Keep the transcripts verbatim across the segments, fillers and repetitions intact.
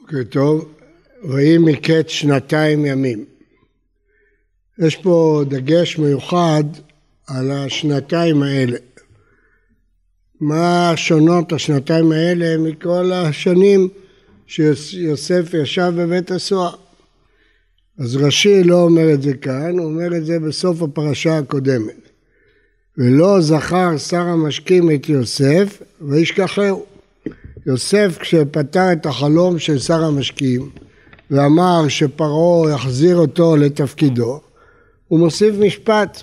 בוקר טוב, רואים מקץ שנתיים ימים. יש פה דגש מיוחד על השנתיים האלה. מה שונות השנתיים האלה מכל השנים שיוסף ישב בבית הסוהר? אז רש"י לא אומר את זה כאן, הוא אומר את זה בסוף הפרשה הקודמת. ולא זכר שר המשקים את יוסף וישכחהו. יוסף כשפתר את החלום של שר המשקים ואמר שפרעה יחזיר אותו לתפקידו, הוא מוסיף משפט.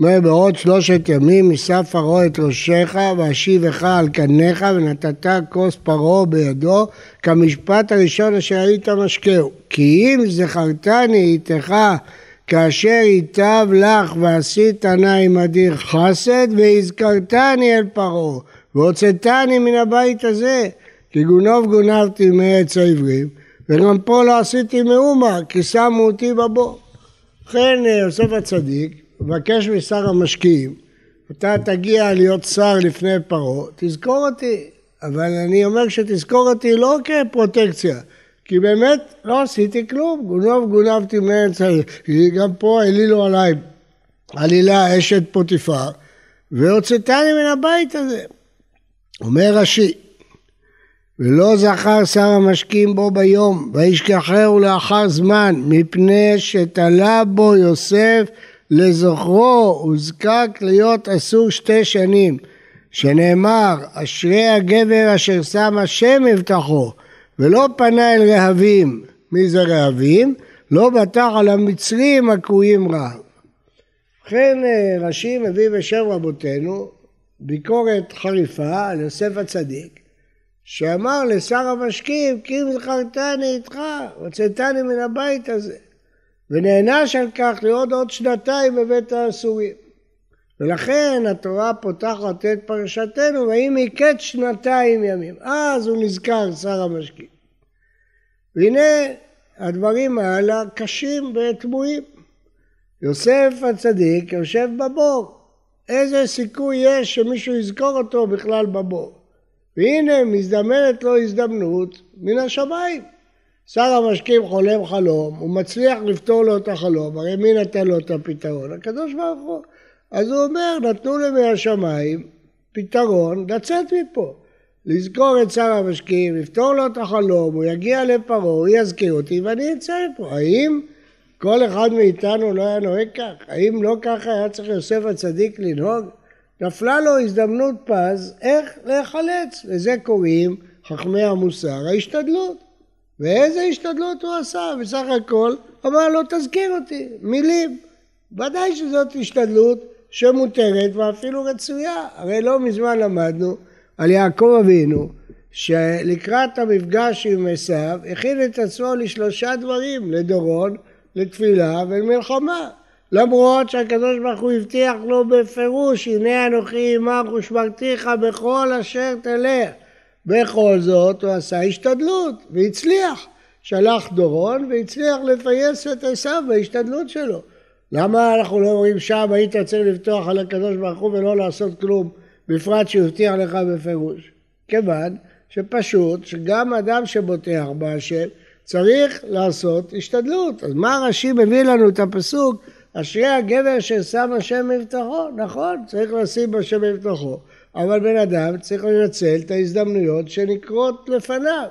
אומר, בעוד שלושת ימים ישא פרעה את ראשך והשיבך על קניך ונתת כוס פרעה בידו כמשפט הראשון אשר היית משקהו. כי אם זכרתני איתך כאשר ייטב לך ועשית נא עמדי חסד והזכרתני אל פרעה והוצאתני מן הבית הזה, כי גונב גונבתי מעץ העברים, וגם פה לא עשיתי מאומה, כי שמו אותי בבור. לכן יוסף הצדיק מבקש משר המשקים, אתה תגיע להיות שר לפני פרעה, תזכור אותי, אבל אני אומר שתזכור אותי לא כפרוטקציה, כי באמת לא עשיתי כלום, גונב גונבתי מעץ העברים, כי גם פה העלילו עליי עלילה אשת פוטיפר, והוצאתני מן הבית הזה. אומר רש"י, ולא זכר שר המשקים בו ביום, וישכחהו לאחר זמן, מפני שתלה בו יוסף לזכרו, הוא זקק להיות אסור שתי שנים, שנאמר, אשרי הגבר אשר שם השם מבטחו, ולא פנה אל רעבים. מי זה רעבים? לא בטח על המצרים הקרויים רעב. לכן רש"י מביא בשם רבותינו, ביקורת חריפה על יוסף הצדיק, שאמר לשר המשקים, כי אם זכרתני איתך, הוצאתני מן הבית הזה, ונענש על כך להיות עוד שנתיים בבית האסורים. ולכן התורה פותחת את פרשתנו, והיא מקץ שנתיים ימים, אז הוא נזכר שר המשקים. והנה הדברים האלה קשים ותמוהים. יוסף הצדיק יושב בבור, איזה סיכוי יש שמישהו יזכור אותו בכלל בבור? והנה מזדמנת לו הזדמנות מן השמיים. שר המשקים חולם חלום, הוא מצליח לפתור לו את החלום, הרי מי נתן לו את הפתרון? הקדוש ברוך הוא. אז הוא אומר, נתנו לי מהשמיים פתרון לצאת מפה. לזכור את שר המשקים, לפתור לו את החלום, הוא יגיע לפרעה, הוא יזכיר אותי ואני אצא מפה. האם כל אחד מאיתנו לא היה נוהג כך? האם לא ככה היה צריך יוסף הצדיק לנהוג? נפלה לו הזדמנות פז איך להיחלץ. לזה קוראים חכמי המוסר ההשתדלות. ואיזה השתדלות הוא עשה? בסך הכל אמר לו תזכיר אותי, מילים. ודאי שזאת השתדלות שמותרת ואפילו רצויה. הרי לא מזמן למדנו על יעקב אבינו, שלקראת המפגש עם עשיו הכין את עצמו לשלושה דברים, לדורון, לתפילה ולמלחמה, למרות שהקדוש ברוך הוא הבטיח לו בפירוש, הנה אנוכי עמך ושמרתיך בכל אשר תלך. בכל זאת הוא עשה השתדלות והצליח, שלח דורון והצליח לפייס את עשיו בהשתדלות שלו. למה אנחנו לא אומרים שם היית צריך לבטוח על הקדוש ברוך הוא ולא לעשות כלום, בפרט שהבטיח לך בפירוש? כיוון שפשוט שגם אדם שבוטח בהשם צריך לעשות השתדלות. אז מה רש"י מביא לנו את הפסוק? אשרי הגבר ששם השם מבטחו. נכון, צריך לשים השם מבטחו. אבל בן אדם צריך לנצל את ההזדמנויות שנקרות לפניו.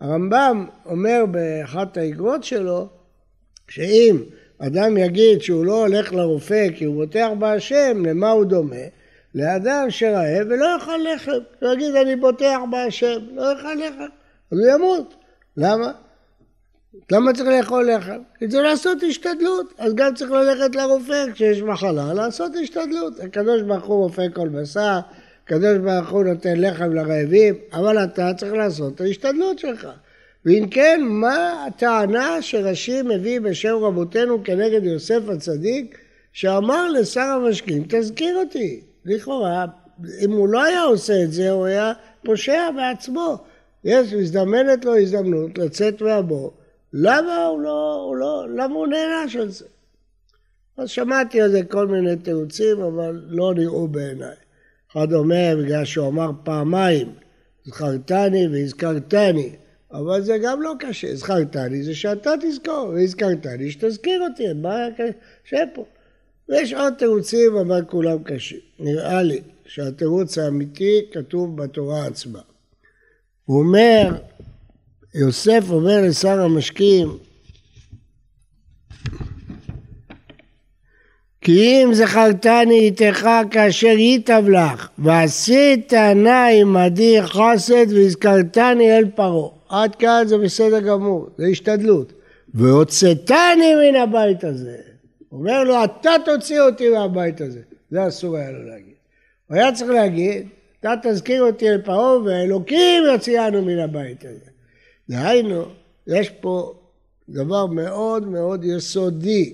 הרמב"ם אומר באחת האגרות שלו, שאם אדם יגיד שהוא לא הולך לרופא כי הוא בוטח בהשם, למה הוא דומה? לאדם שרעב ולא יאכל לחם. הוא יגיד אני בוטח בהשם, לא יאכל לחם. אז הוא ימות. למה? למה צריך לאכול לחם? כי צריך לעשות השתדלות, אז גם צריך ללכת לרופא כשיש מחלה, לעשות השתדלות. הקדוש ברוך הוא רופא כל בשר, הקדוש ברוך הוא נותן לחם לרעבים, אבל אתה צריך לעשות את ההשתדלות שלך. ואם כן, מה הטענה שרש"י מביא בשם רבותינו כנגד יוסף הצדיק, שאמר לשר המשקים, תזכיר אותי. לכאורה, אם הוא לא היה עושה את זה, הוא היה פושע בעצמו. יש, מזדמנת לו הזדמנות לצאת מהבור. למה הוא לא, הוא לא, למה הוא נענש על זה? אז שמעתי על זה כל מיני תירוצים, אבל לא נראו בעיניי. אחד אומר, בגלל שהוא אמר פעמיים, זכרתני והזכרתני, אבל זה גם לא קשה. הזכרתני זה שאתה תזכור, והזכרתני שתזכיר אותי, מה היה קשה? שהיה פה. ויש עוד תירוצים, אבל כולם קשים. נראה לי שהתירוץ האמיתי כתוב בתורה עצמה. הוא אומר, יוסף אומר לשר המשקים, כי אם זכרתני איתך כאשר ייטב לך, ועשית נא עמדי חסד והזכרתני אל פרעה. עד כאן זה בסדר גמור, זה השתדלות. והוצאתני מן הבית הזה. אומר לו, אתה תוציא אותי מהבית הזה. זה אסור היה לו להגיד. הוא היה צריך להגיד, אתה תזכיר אותי אל פרעה והאלוקים יוציאנו מן הבית הזה. דהיינו, יש פה דבר מאוד מאוד יסודי.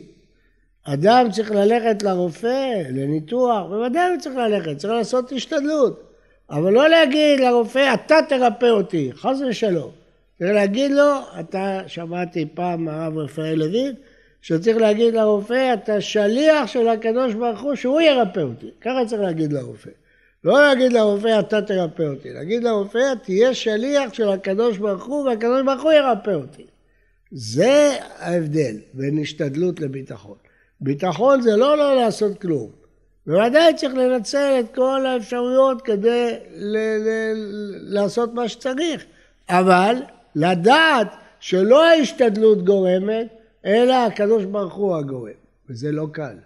אדם צריך ללכת לרופא, לניתוח, בוודאי הוא צריך ללכת, צריך לעשות השתדלות. אבל לא להגיד לרופא, אתה תרפא אותי, חס ושלום. צריך להגיד לו, אתה שמעתי פעם מהרב רפאל לוין, שצריך להגיד לרופא, אתה שליח של הקדוש ברוך הוא, שהוא ירפא אותי. ככה צריך להגיד לרופא. לא להגיד לרופא, אתה תרפא אותי. להגיד לרופא, תהיה שליח של הקדוש ברוך הוא, והקדוש ברוך הוא ירפא אותי. זה ההבדל בין השתדלות לביטחון. ביטחון זה לא לא לעשות כלום. בוודאי צריך לנצל את כל האפשרויות כדי ל- ל- לעשות מה שצריך. אבל לדעת שלא ההשתדלות גורמת, אלא הקדוש ברוך הוא הגורם. וזה לא קל.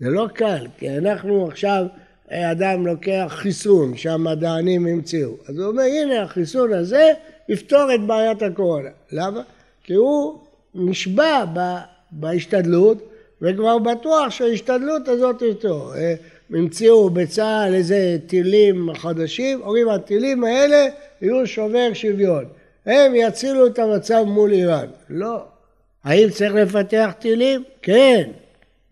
זה לא קל, כי אנחנו עכשיו, אדם לוקח חיסון שהמדענים המציאו. אז הוא אומר, הנה החיסון הזה יפתור את בעיית הקורונה. למה? כי הוא נשבע ב- בהשתדלות, וכבר בטוח שההשתדלות הזאת איתו. המציאו בצה"ל איזה טילים חדשים, אומרים, הטילים האלה יהיו שובר שוויון. הם יצילו את המצב מול איראן. לא. האם צריך לפתח טילים? כן.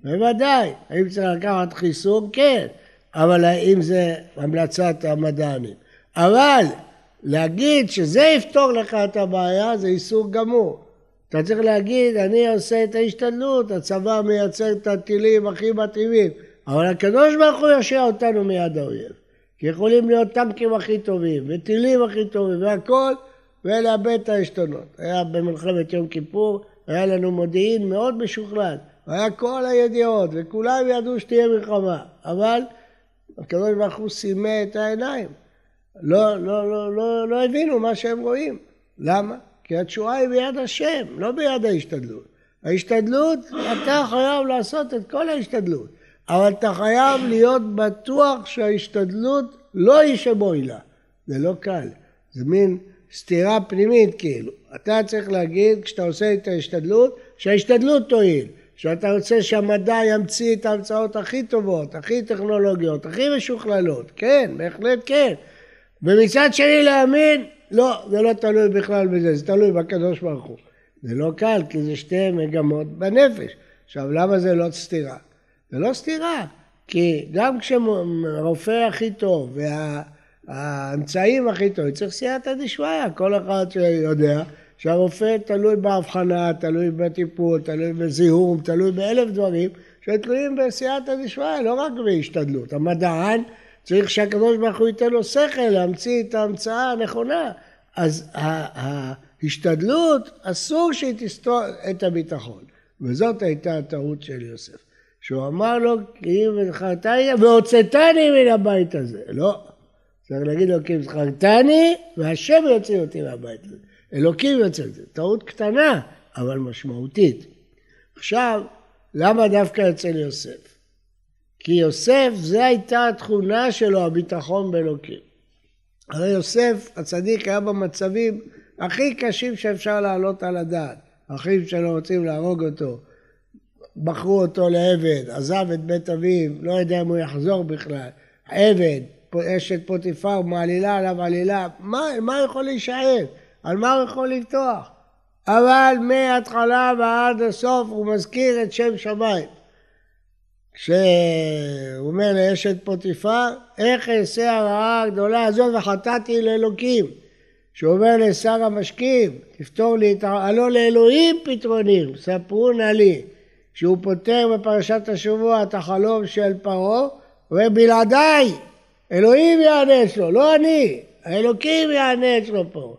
בוודאי. האם צריך לקחת חיסון? כן. אבל האם זה המלצת המדענים? אבל להגיד שזה יפתור לך את הבעיה, זה איסור גמור. אתה צריך להגיד, אני עושה את ההשתדלות, הצבא מייצר את הטילים הכי מתאימים, אבל הקדוש ברוך הוא יושיע אותנו מיד האויב, כי יכולים להיות טנקים הכי טובים, וטילים הכי טובים, והכל, ולאבד את ההשתדלות. היה במלחמת יום כיפור, היה לנו מודיעין מאוד משוכלל, היה כל הידיעות, וכולם ידעו שתהיה מלחמה, אבל הקדוש ברוך הוא סימא את העיניים, לא, לא, לא, לא, לא הבינו מה שהם רואים. למה? כי התשועה היא ביד השם, לא ביד ההשתדלות. ההשתדלות, אתה חייב לעשות את כל ההשתדלות, אבל אתה חייב להיות בטוח שההשתדלות לא היא שמועילה. זה לא קל, זה מין סתירה פנימית כאילו. אתה צריך להגיד, כשאתה עושה את ההשתדלות, שההשתדלות תועיל, שאתה רוצה שהמדע ימציא את ההמצאות הכי טובות, הכי טכנולוגיות, הכי משוכללות, כן, בהחלט כן. ומצד שני להאמין, לא, זה לא תלוי בכלל בזה, זה תלוי בקדוש ברוך הוא. זה לא קל, כי זה שתי מגמות בנפש. עכשיו, למה זה לא סתירה? זה לא סתירה, כי גם כשרופא הכי טוב, והאמצעים הכי טוב, צריך סייעתא דשמיא, כל אחד שיודע שהרופא תלוי בהבחנה, תלוי בטיפול, תלוי בזיהום, תלוי באלף דברים, שתלויים בסייעתא דשמיא, לא רק בהשתדלות. המדען צריך שהקדוש ברוך הוא ייתן לו שכל להמציא את ההמצאה הנכונה. אז ההשתדלות אסור שהיא תסתור את הביטחון. וזאת הייתה הטעות של יוסף. שהוא אמר לו, כי אם זכרתני, והוצאתני מן הבית הזה. לא. צריך להגיד לו, כי אם זכרתני, והשם יוציא אותי מהבית הזה. אלוקים יוציא אותי. טעות קטנה, אבל משמעותית. עכשיו, למה דווקא אצל יוסף? כי יוסף, זו הייתה התכונה שלו, הביטחון באלוקים. הרי יוסף, הצדיק, היה במצבים הכי קשים שאפשר להעלות על הדעת. אחים שלו רוצים להרוג אותו, בחרו אותו לעבד, עזב את בית אביו, לא יודע אם הוא יחזור בכלל. עבד, אשת פוטיפר, מעלילה עליו עלילה, מה, מה יכול להישאר? על מה הוא יכול לפתוח? אבל מההתחלה ועד הסוף הוא מזכיר את שם שמיים. כשהוא אומר לאשת פוטיפר, איך אעשה הרעה הגדולה הזאת וחטאתי לאלוקים. שהוא אומר לשר המשקים, תפתור לי את הרעה, הלא לאלוהים פתרונים, ספרו נא לי. כשהוא פותר בפרשת השבוע את החלום של פרעה, ובלעדיי, אלוהים יענה שלו, לא אני, האלוקים יענה שלו פרעה.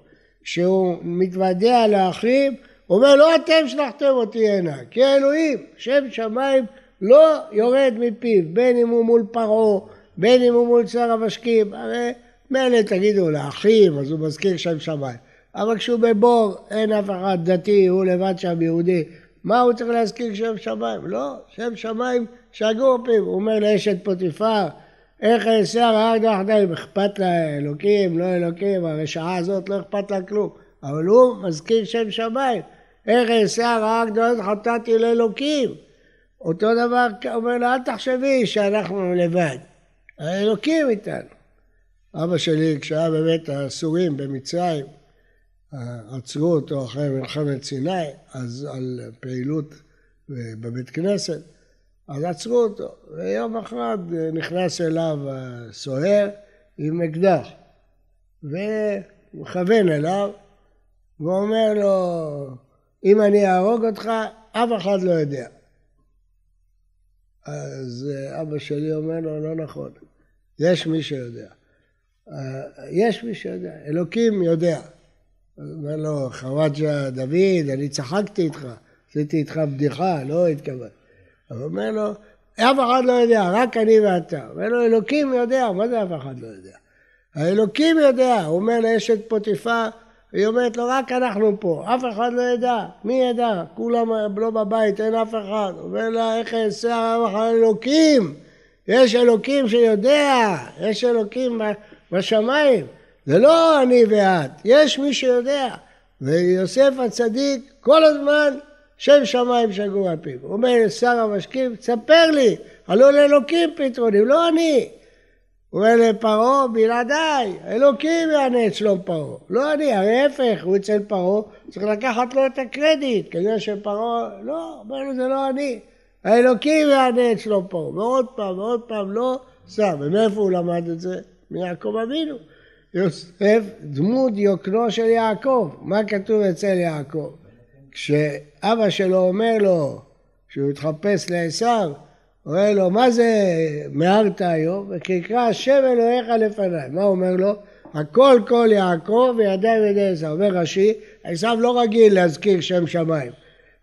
שהוא מתוודע לאחים, אומר לא אתם שלחתם אותי הנה, כי אלוהים, שם שמיים לא יורד מפיו, בין אם הוא מול פרעה, בין אם הוא מול שר המשקים, הרי מילא תגידו לאחים, אז הוא מזכיר שם שמיים, אבל כשהוא בבור אין אף אחד דתי, הוא לבד שם יהודי, מה הוא צריך להזכיר שם שמיים? לא, שם שמיים שגור פיו, הוא אומר לאשת פוטיפר, איך אעשה הרעה דחתיים, אכפת לה אלוקים, לא אלוקים, הרשעה הזאת לא אכפת לה כלום, אבל הוא מזכיר שם שמיים, איך אעשה הרעה גדולות חטאתי לאלוקים, אותו דבר אומר לה, אל תחשבי שאנחנו לבד, האלוקים איתנו. אבא שלי כשהיה באמת הסורים במצרים, עצרו אותו אחרי מלחמת סיני, אז על פעילות בבית כנסת, אז עצרו אותו, ויום אחד נכנס אליו הסוהר עם אקדח, ומכוון אליו, ואומר לו, אם אני אהרוג אותך, אף אחד לא יודע. אז אבא שלי אומר לו, לא נכון, יש מי שיודע. יש מי שיודע, אלוקים יודע. אז אומר לו, חוואג'ה דוד, אני צחקתי איתך, עשיתי איתך בדיחה, לא התכוון. אז אומר לו, אף אחד לא יודע, רק אני ואתה. אומר לו, אלוקים יודע, מה זה אף אחד לא יודע? האלוקים יודע, הוא אומר לאשת פוטיפר, היא אומרת לו, רק אנחנו פה, אף אחד לא ידע, מי ידע? כולם לא בבית, אין אף אחד. אומר לה, איך אעשה הרעה אחר אלוקים? יש אלוקים שיודע, יש אלוקים בשמיים. זה לא אני ואת, יש מי שיודע. ויוסף הצדיק, כל הזמן, שם שמיים שגור הפיו. הוא אומר לשר המשקים, תספר לי, עלו לאלוקים פתרונים, לא אני. הוא אומר לפרעה, בלעדיי, אלוקים יענה אצלו פרעה, לא אני, הרי ההפך, הוא אצל פרעה, צריך לקחת לו את הקרדיט, כדי שפרעה, לא, אומר לו, זה לא אני, האלוקים יענה אצלו פרעה, ועוד פעם, ועוד פעם, לא, סתם, ומאיפה הוא למד את זה? מיעקב אבינו. יוסף, דמות יוקנו של יעקב, מה כתוב אצל יעקב? כשאבא שלו אומר לו, כשהוא התחפש לעשיו, אומר לו, מה זה מהרת היום? וכקרא השם אלוהיך לפניי. מה אומר לו? הכל כל יעקב וידיים ידי עשיו. אומר רש"י, עשיו לא רגיל להזכיר שם שמיים.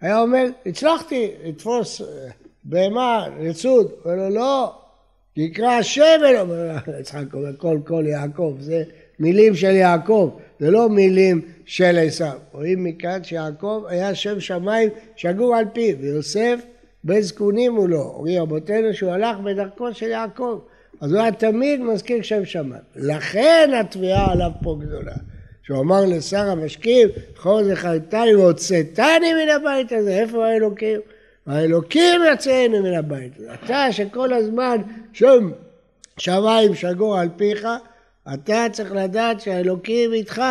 היה אומר, הצלחתי לתפוס בהמה, רצוד. אומר לו, לא, קרא השם אלוהיך. יצחק אומר, כל כל יעקב, זה מילים של יעקב, זה לא מילים של עשיו. רואים מכאן שיעקב היה שם שמיים שגור על פיו, ויוסף, בזקונים הוא לא, אורי רבותינו שהוא הלך בדרכו של יעקב, אז הוא היה תמיד מזכיר שם שמיים, לכן התביעה עליו פה גדולה, שהוא אמר לשר המשקים, חור זכרתני והוצאתני מן הבית הזה, איפה האלוקים? האלוקים יצאני מן הבית הזה, אתה שכל הזמן שם שמיים שגור על פיך, אתה צריך לדעת שהאלוקים איתך,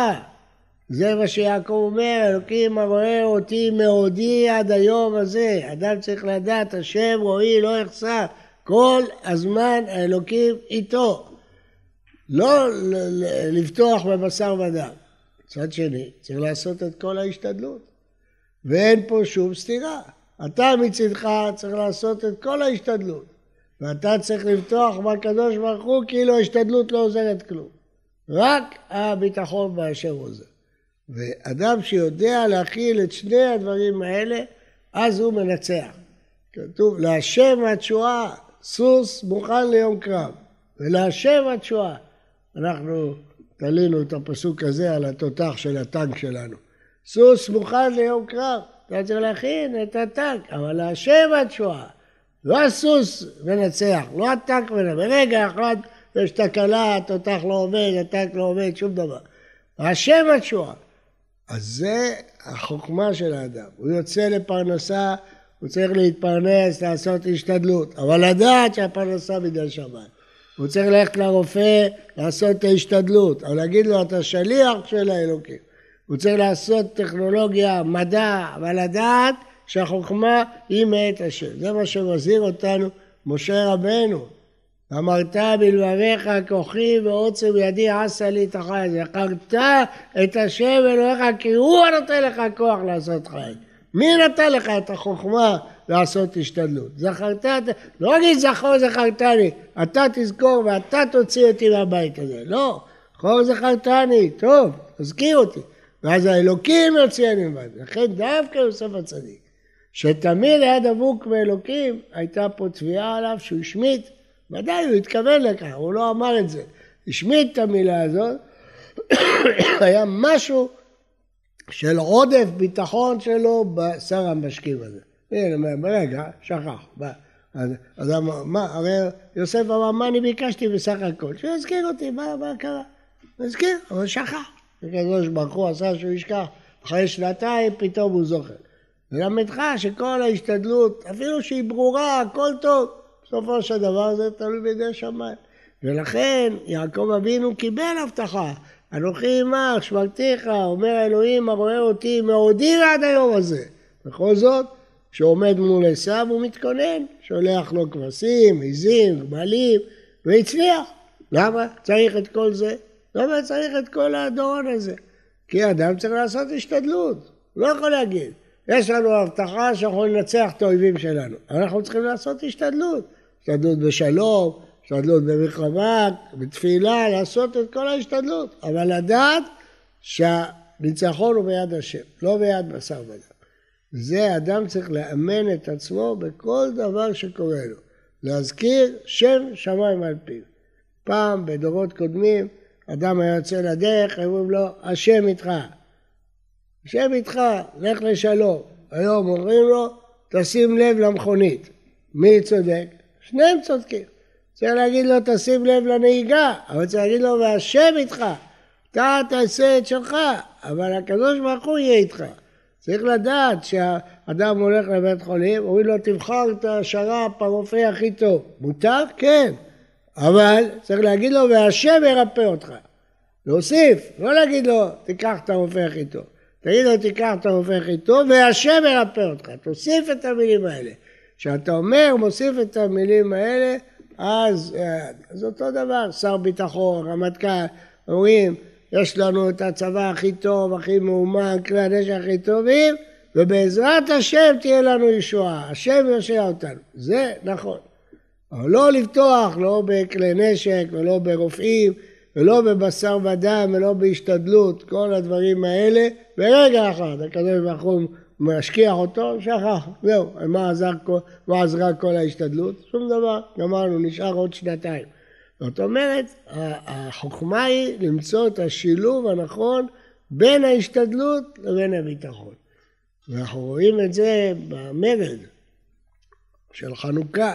זה מה שיעקב אומר, אלוקים הרואה אותי מעודי עד היום הזה. אדם צריך לדעת, השם רואי לא יחסר. כל הזמן האלוקים איתו. לא לפתוח בבשר ודם. צד שני, צריך לעשות את כל ההשתדלות. ואין פה שום סתירה. אתה מצדך צריך לעשות את כל ההשתדלות. ואתה צריך לפתוח בקדוש ברוך הוא, כאילו ההשתדלות לא עוזרת כלום. רק הביטחון באשר עוזר. ואדם שיודע להכיל את שני הדברים האלה, אז הוא מנצח. כתוב, להשם התשועה, סוס מוכן ליום קרב. ולהשם התשועה, אנחנו תלינו את הפסוק הזה על התותח של הטנק שלנו. סוס מוכן ליום קרב, אתה צריך להכין את הטנק, אבל להשם התשועה, לא הסוס מנצח, לא הטנק מנצח. ברגע אחד יש תקלה, התותח לא עובד, הטנק לא עובד, שום דבר. להשם התשועה. אז זה החוכמה של האדם, הוא יוצא לפרנסה, הוא צריך להתפרנס, לעשות השתדלות, אבל לדעת שהפרנסה בידי שמיים. הוא צריך ללכת לרופא, לעשות את ההשתדלות, אבל להגיד לו, אתה שליח של האלוקים. הוא צריך לעשות טכנולוגיה, מדע, אבל לדעת שהחוכמה היא מאת השם. זה מה שמזהיר אותנו משה רבנו. אמרת בלבביך כוחי ועוצם ידי עשה לי את החי, זכרת את השם אלוהיך כי הוא נותן לך כוח לעשות חי. מי נתן לך את החוכמה לעשות השתדלות? זכרת, לא אני זכור זכרתני, אתה תזכור ואתה תוציא אותי מהבית הזה, לא, זכור זכרתני, טוב, תזכיר אותי, ואז האלוקים יוציאני ממנו. לכן דווקא יוסף הצדיק, שתמיד היה דבוק באלוקים, הייתה פה תביעה עליו שהוא השמיט, ודאי הוא התכוון לכך, הוא לא אמר את זה, השמיט את המילה הזאת, היה משהו של עודף ביטחון שלו בשר המשקים הזה. ברגע, שכח. אז הרי יוסף אמר, מה אני ביקשתי בסך הכל? שהוא יזכיר אותי, מה קרה? נזכיר, אבל שכח. וכזו שבחור עשה שהוא ישכח, אחרי שנתיים פתאום הוא זוכר. ולמדך שכל ההשתדלות, אפילו שהיא ברורה, הכל טוב, בסופו של דבר זה תלוי בידי שמיים. ולכן יעקב אבינו קיבל הבטחה, אנוכי עמך, שמרתיך, אומר האלוהים הרואה אותי מעודי עד היום הזה. בכל זאת, כשעומד מול עשיו הוא מתכונן, שולח לו כבשים, עזים, גמלים, והצליח. למה צריך את כל זה? למה צריך את כל הדורון הזה? כי אדם צריך לעשות השתדלות, לא יכול להגיד. יש לנו הבטחה שאנחנו ננצח את האויבים שלנו, אנחנו צריכים לעשות השתדלות, השתדלות בשלום, השתדלות במלחמה, בתפילה, לעשות את כל ההשתדלות, אבל לדעת שהניצחון הוא ביד השם, לא ביד בשר ודם. זה אדם צריך לאמן את עצמו בכל דבר שקורה לו, להזכיר שם שמיים על פיו. פעם בדורות קודמים, אדם היה יוצא לדרך, אומרים לו, השם איתך. השם איתך, לך לשלום. היום אומרים לו, תשים לב למכונית. מי צודק? שניהם צודקים. צריך להגיד לו, תשים לב לנהיגה, אבל צריך להגיד לו, והשם איתך. אתה תעשה את שלך, אבל הקדוש ברוך הוא יהיה איתך. צריך לדעת שהאדם הולך לבית חולים, אומרים לו, תבחר את השר"פ הרופא הכי טוב. מותר? כן. אבל צריך להגיד לו, והשם ירפא אותך. להוסיף, לא להגיד לו, תיקח את הרופא הכי טוב. תגיד לו, תיקח את הרופא הכי טוב, והשם ירפא אותך. תוסיף את המילים האלה. כשאתה אומר, מוסיף את המילים האלה, אז זה אותו דבר. שר ביטחון, רמטכ"ל, אומרים, יש לנו את הצבא הכי טוב, הכי מאומן, כלי הנשק הכי טובים, ובעזרת השם תהיה לנו ישועה. השם יושיע אותנו. זה נכון. אבל לא לפתוח, לא בכלי נשק ולא ברופאים ולא בבשר ודם ולא בהשתדלות, כל הדברים האלה, ברגע אחד, הקדוש ברוך הוא משכיח אותו, שכח, זהו, מה עזר, מה עזרה כל ההשתדלות? שום דבר, גמרנו, נשאר עוד שנתיים. זאת אומרת, החוכמה היא למצוא את השילוב הנכון בין ההשתדלות לבין הביטחון. ואנחנו רואים את זה במרד של חנוכה.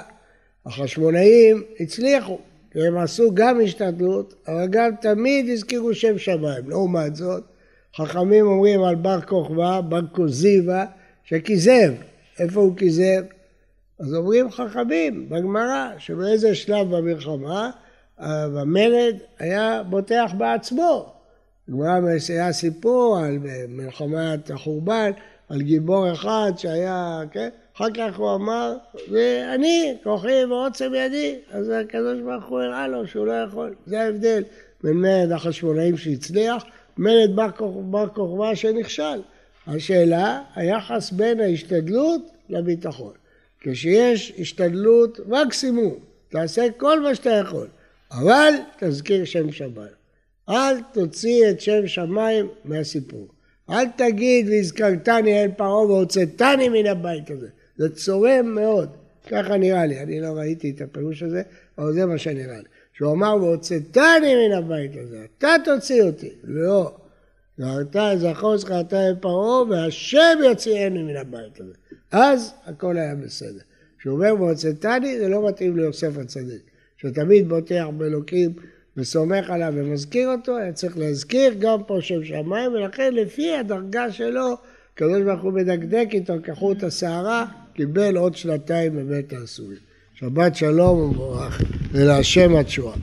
החשמונאים הצליחו, כי הם עשו גם השתדלות, אבל גם תמיד הזכירו שם שמיים. לעומת זאת, חכמים אומרים על בר כוכבא, בר כוזיבא, שכיזב. איפה הוא כיזב? אז אומרים חכמים בגמרא, שבאיזה שלב במלחמה, במרד היה בוטח בעצמו. בגמרא היה סיפור על מלחמת החורבן, על גיבור אחד שהיה, כן? אחר כך הוא אמר, ואני, כוחי ועוצם ידי, אז הקדוש ברוך הוא הראה לו שהוא לא יכול. זה ההבדל בין מרד החשמונאים שהצליח, מרד בר כוכבא שנכשל. השאלה, היחס בין ההשתדלות לביטחון. כשיש השתדלות מקסימום, תעשה כל מה שאתה יכול, אבל תזכיר שם שמיים. אל תוציא את שם שמיים מהסיפור. אל תגיד, והזכרתני אל פרעה והוצאתני מן הבית הזה. זה צורם מאוד, ככה נראה לי, אני לא ראיתי את הפירוש הזה, אבל זה מה שנראה לי. שהוא אמר, והוצאתני מן הבית הזה, אתה תוציא אותי. לא, זכור זכרתני אל פרעה, והשם יוציאני מן הבית הזה. אז הכל היה בסדר. כשהוא אומר, והוצאתני, זה לא מתאים ליוסף הצדיק, שתמיד בוטח באלוקים וסומך עליו ומזכיר אותו, היה צריך להזכיר גם פה שם שמיים, ולכן לפי הדרגה שלו, הקדוש ברוך הוא מדקדק איתו, כחוט השערה, קיבל עוד שנתיים בבית האסורים. שבת שלום ומבורך, ולהשם התשועה.